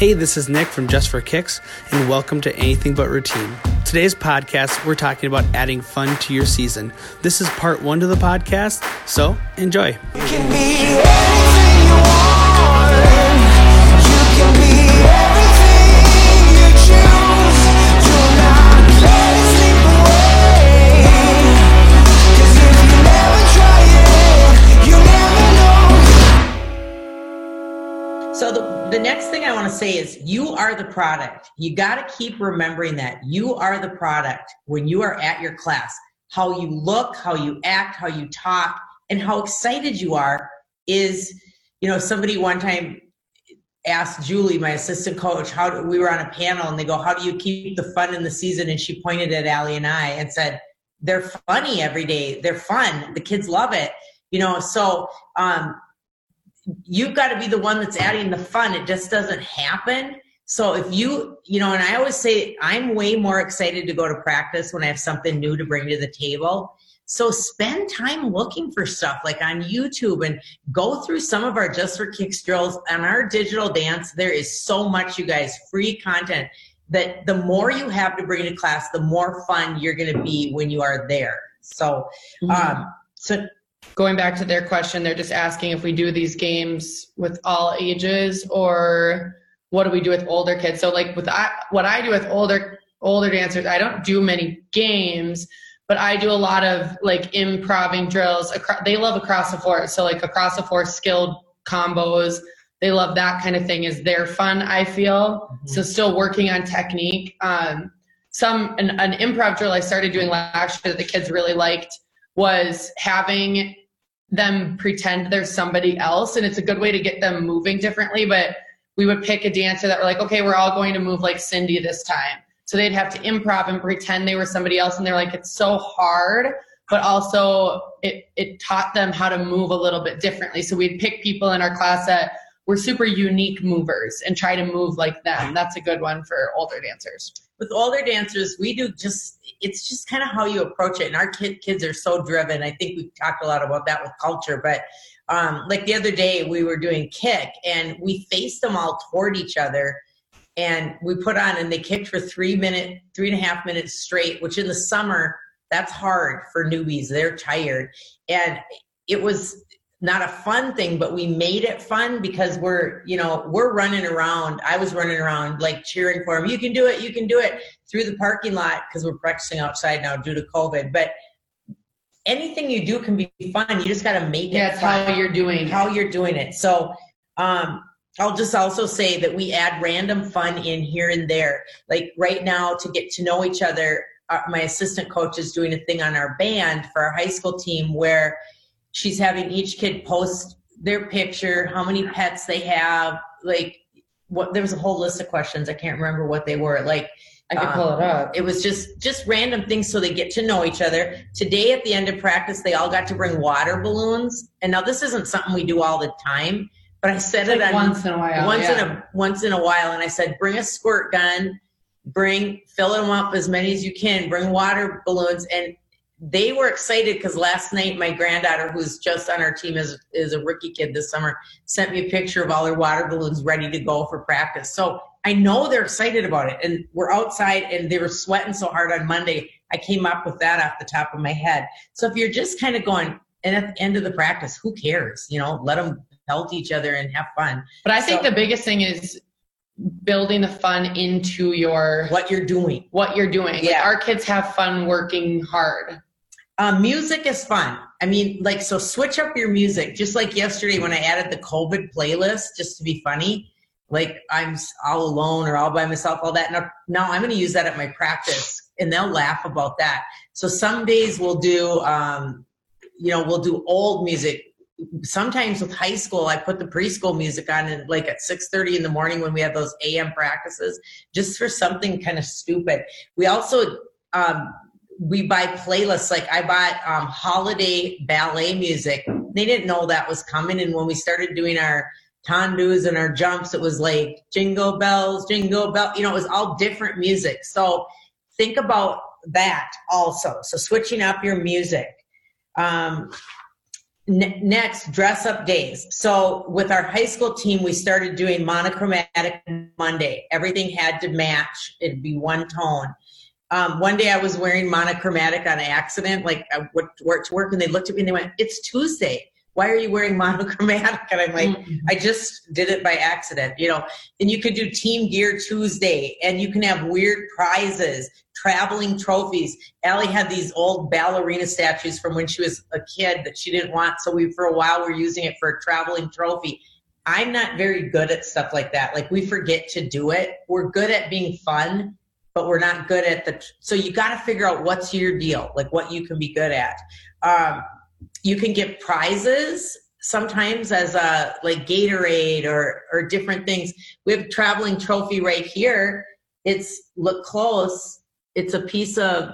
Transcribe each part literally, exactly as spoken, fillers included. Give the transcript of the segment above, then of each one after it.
Hey, this is Nick from Just For Kicks, and welcome to Anything But Routine. Today's podcast, we're talking about adding fun to your season. This is part one to the podcast, so enjoy. You can be anything you want. You can be everything you choose. Do not let it slip away. 'Cause if you never try it, you never know. So the The next thing I want to say is you are the product. You got to keep remembering that. You are the product when you are at your class. How you look, how you act, how you talk, and how excited you are is, you know, somebody one time asked Julie, my assistant coach, how do, we were on a panel and they go, how do you keep the fun in the season? And she pointed at Allie and I and said, they're funny every day. They're fun. The kids love it. You know, so, um, you've got to be the one that's adding the fun. It just doesn't happen. So if you, you know, and I always say I'm way more excited to go to practice when I have something new to bring to the table. So spend time looking for stuff like on YouTube and go through some of our Just For Kicks drills on our digital dance. There is so much, you guys, free content that the more you have to bring to class, the more fun you're going to be when you are there. So, mm-hmm. um, so Going back to their question, they're just asking if we do these games with all ages or what do we do with older kids? So like with I, what I do with older older dancers, I don't do many games, but I do a lot of like improvising drills. Across, they love across the floor. So like across the floor skilled combos. They love that kind of thing is their fun, I feel. Mm-hmm. So still working on technique. Um, some an, an improv drill I started doing last year that the kids really liked was having them pretend there's somebody else, and it's a good way to get them moving differently. But we would pick a dancer that we're like, okay, we're all going to move like Cindy this time. So they'd have to improv and pretend they were somebody else, and they're like, it's so hard, but also it it taught them how to move a little bit differently. So we'd pick people in our class that were super unique movers and try to move like them. That's a good one for older dancers. With older dancers, we do just, it's just kind of how you approach it. And our kid, kids are so driven. I think we've talked a lot about that with culture. But um, like the other day, we were doing kick, and we faced them all toward each other. And we put on, and they kicked for three minute, three and a half minutes straight, which in the summer, that's hard for newbies. They're tired. And it was not a fun thing, but we made it fun because we're, you know, we're running around. I was running around like cheering for them. You can do it. You can do it through the parking lot because we're practicing outside now due to COVID. But anything you do can be fun. You just got to make yeah, it it's fun. How you're doing how you're doing it. So um, I'll just also say that we add random fun in here and there. Like right now to get to know each other, uh, my assistant coach is doing a thing on our band for our high school team where she's having each kid post their picture, how many pets they have, like what. There was a whole list of questions. I can't remember what they were. Like I could um, pull it up. It was just just random things so they get to know each other. Today at the end of practice, they all got to bring water balloons. And now this isn't something we do all the time, but I said it's it like on, once in a while. Once yeah. in a once in a while, and I said, bring a squirt gun, bring fill them up as many as you can, bring water balloons, and they were excited because last night my granddaughter, who's just on our team as is a rookie kid this summer, sent me a picture of all her water balloons ready to go for practice. So I know they're excited about it. And we're outside, and they were sweating so hard on Monday. I came up with that off the top of my head. So if you're just kind of going, and at the end of the practice, who cares? You know, let them help each other and have fun. But I so, think the biggest thing is building the fun into your what you're doing. What you're doing. Yeah. Like our kids have fun working hard. Um, music is fun. I mean, like, so switch up your music. Just like yesterday when I added the COVID playlist, just to be funny, like I'm all alone or all by myself, all that. Now, now I'm going to use that at my practice, and they'll laugh about that. So some days we'll do, um, you know, we'll do old music. Sometimes with high school, I put the preschool music on, and like at six thirty in the morning when we have those A M practices, just for something kind of stupid. We also um, – we buy playlists. Like I bought um, holiday ballet music. They didn't know that was coming. And when we started doing our tendus and our jumps, it was like jingle bells, jingle bell. You know, it was all different music. So think about that also. So switching up your music. Um, Ne- next, dress up days. So with our high school team, we started doing monochromatic Monday. Everything had to match. It'd be one tone. Um, one day I was wearing monochromatic on accident. Like I went to work and they looked at me and they went, "It's Tuesday. Why are you wearing monochromatic?" And I'm like, mm-hmm. I just did it by accident, you know. And you could do Team Gear Tuesday, and you can have weird prizes, traveling trophies. Allie had these old ballerina statues from when she was a kid that she didn't want. So we, for a while, were using it for a traveling trophy. I'm not very good at stuff like that. Like, we forget to do it. We're good at being fun, but we're not good at the, so you got to figure out what's your deal, like what you can be good at. Um, You can get prizes sometimes as a like Gatorade or or different things. We have a traveling trophy right here. It's, look close, it's a piece of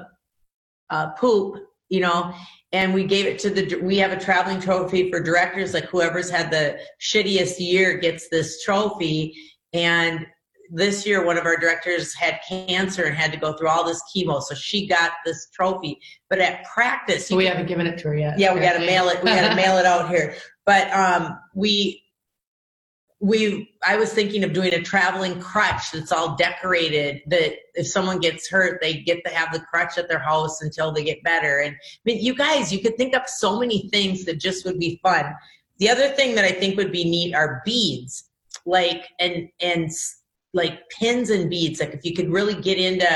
uh, poop, you know, and we gave it to the, we have a traveling trophy for directors, like whoever's had the shittiest year gets this trophy. And this year, one of our directors had cancer and had to go through all this chemo, so she got this trophy. But at practice, so we haven't given it to her yet. Yeah, we got to mail it. We got to mail it out here. But um, we, we, I was thinking of doing a traveling crutch that's all decorated. That if someone gets hurt, they get to have the crutch at their house until they get better. And I mean, you guys, you could think up so many things that just would be fun. The other thing that I think would be neat are beads, like and and. like pins and beads. Like if you could really get into,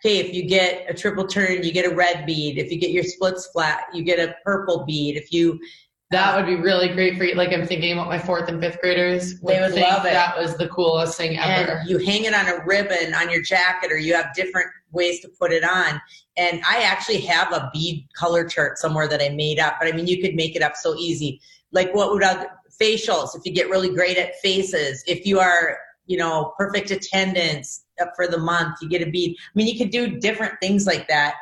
okay, if you get a triple turn, you get a red bead. If you get your splits flat, you get a purple bead. If you, that would be really great for you. Like I'm thinking about my fourth and fifth graders. They would love it. That was the coolest thing ever. And you hang it on a ribbon on your jacket, or you have different ways to put it on. And I actually have a bead color chart somewhere that I made up, but I mean, you could make it up so easy. Like what would other, facials, if you get really great at faces, if you are, you know, perfect attendance for the month, you get a bead. I mean, you could do different things like that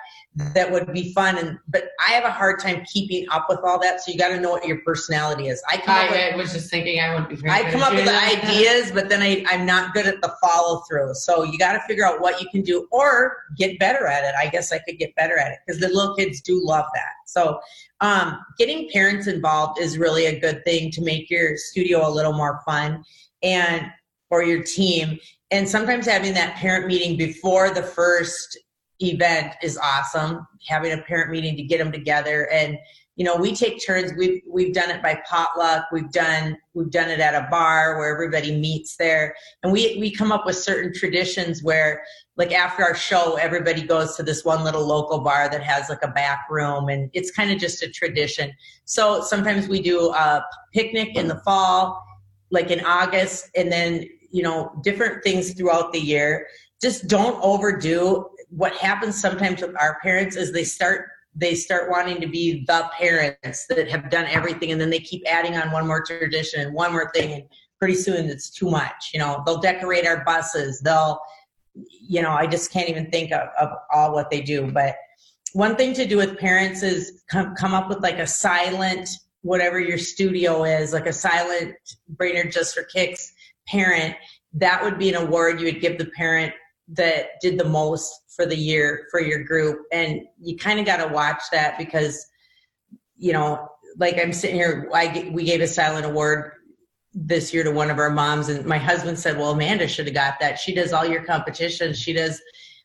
that would be fun. And but I have a hard time keeping up with all that, so you got to know what your personality is. I, come I up with, was just thinking I wouldn't be very I come up with that. ideas, but then I, I'm not good at the follow-through. So you got to figure out what you can do or get better at it. I guess I could get better at it because the little kids do love that. So um, getting parents involved is really a good thing to make your studio a little more fun. And or your team. And sometimes having that parent meeting before the first event is awesome. Having a parent meeting to get them together. And, you know, we take turns. We've, we've done it by potluck. We've done, we've done it at a bar where everybody meets there. And we, we come up with certain traditions where, like after our show, everybody goes to this one little local bar that has like a back room, and it's kind of just a tradition. So sometimes we do a picnic in the fall, like in August, and then, you know, different things throughout the year. Just don't overdo. What happens sometimes with our parents is they start they start wanting to be the parents that have done everything, and then they keep adding on one more tradition and one more thing, and pretty soon it's too much. You know, they'll decorate our buses. They'll, you know, I just can't even think of, of all what they do. But one thing to do with parents is come, come up with like a silent, whatever your studio is, like a silent Brainerd Just For Kicks parent. That would be an award you would give the parent that did the most for the year for your group. And you kind of got to watch that because, you know, like I'm sitting here, I, we gave a silent award this year to one of our moms, and my husband said, well, Amanda should have got that. She does all your competitions. She does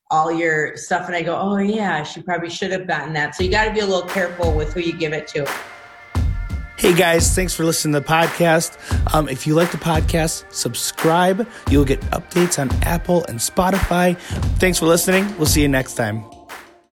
all your stuff. And I go, oh yeah, she probably should have gotten that. So you got to be a little careful with who you give it to. Hey guys, thanks for listening to the podcast. Um, if you like the podcast, subscribe. You'll get updates on Apple and Spotify. Thanks for listening. We'll see you next time.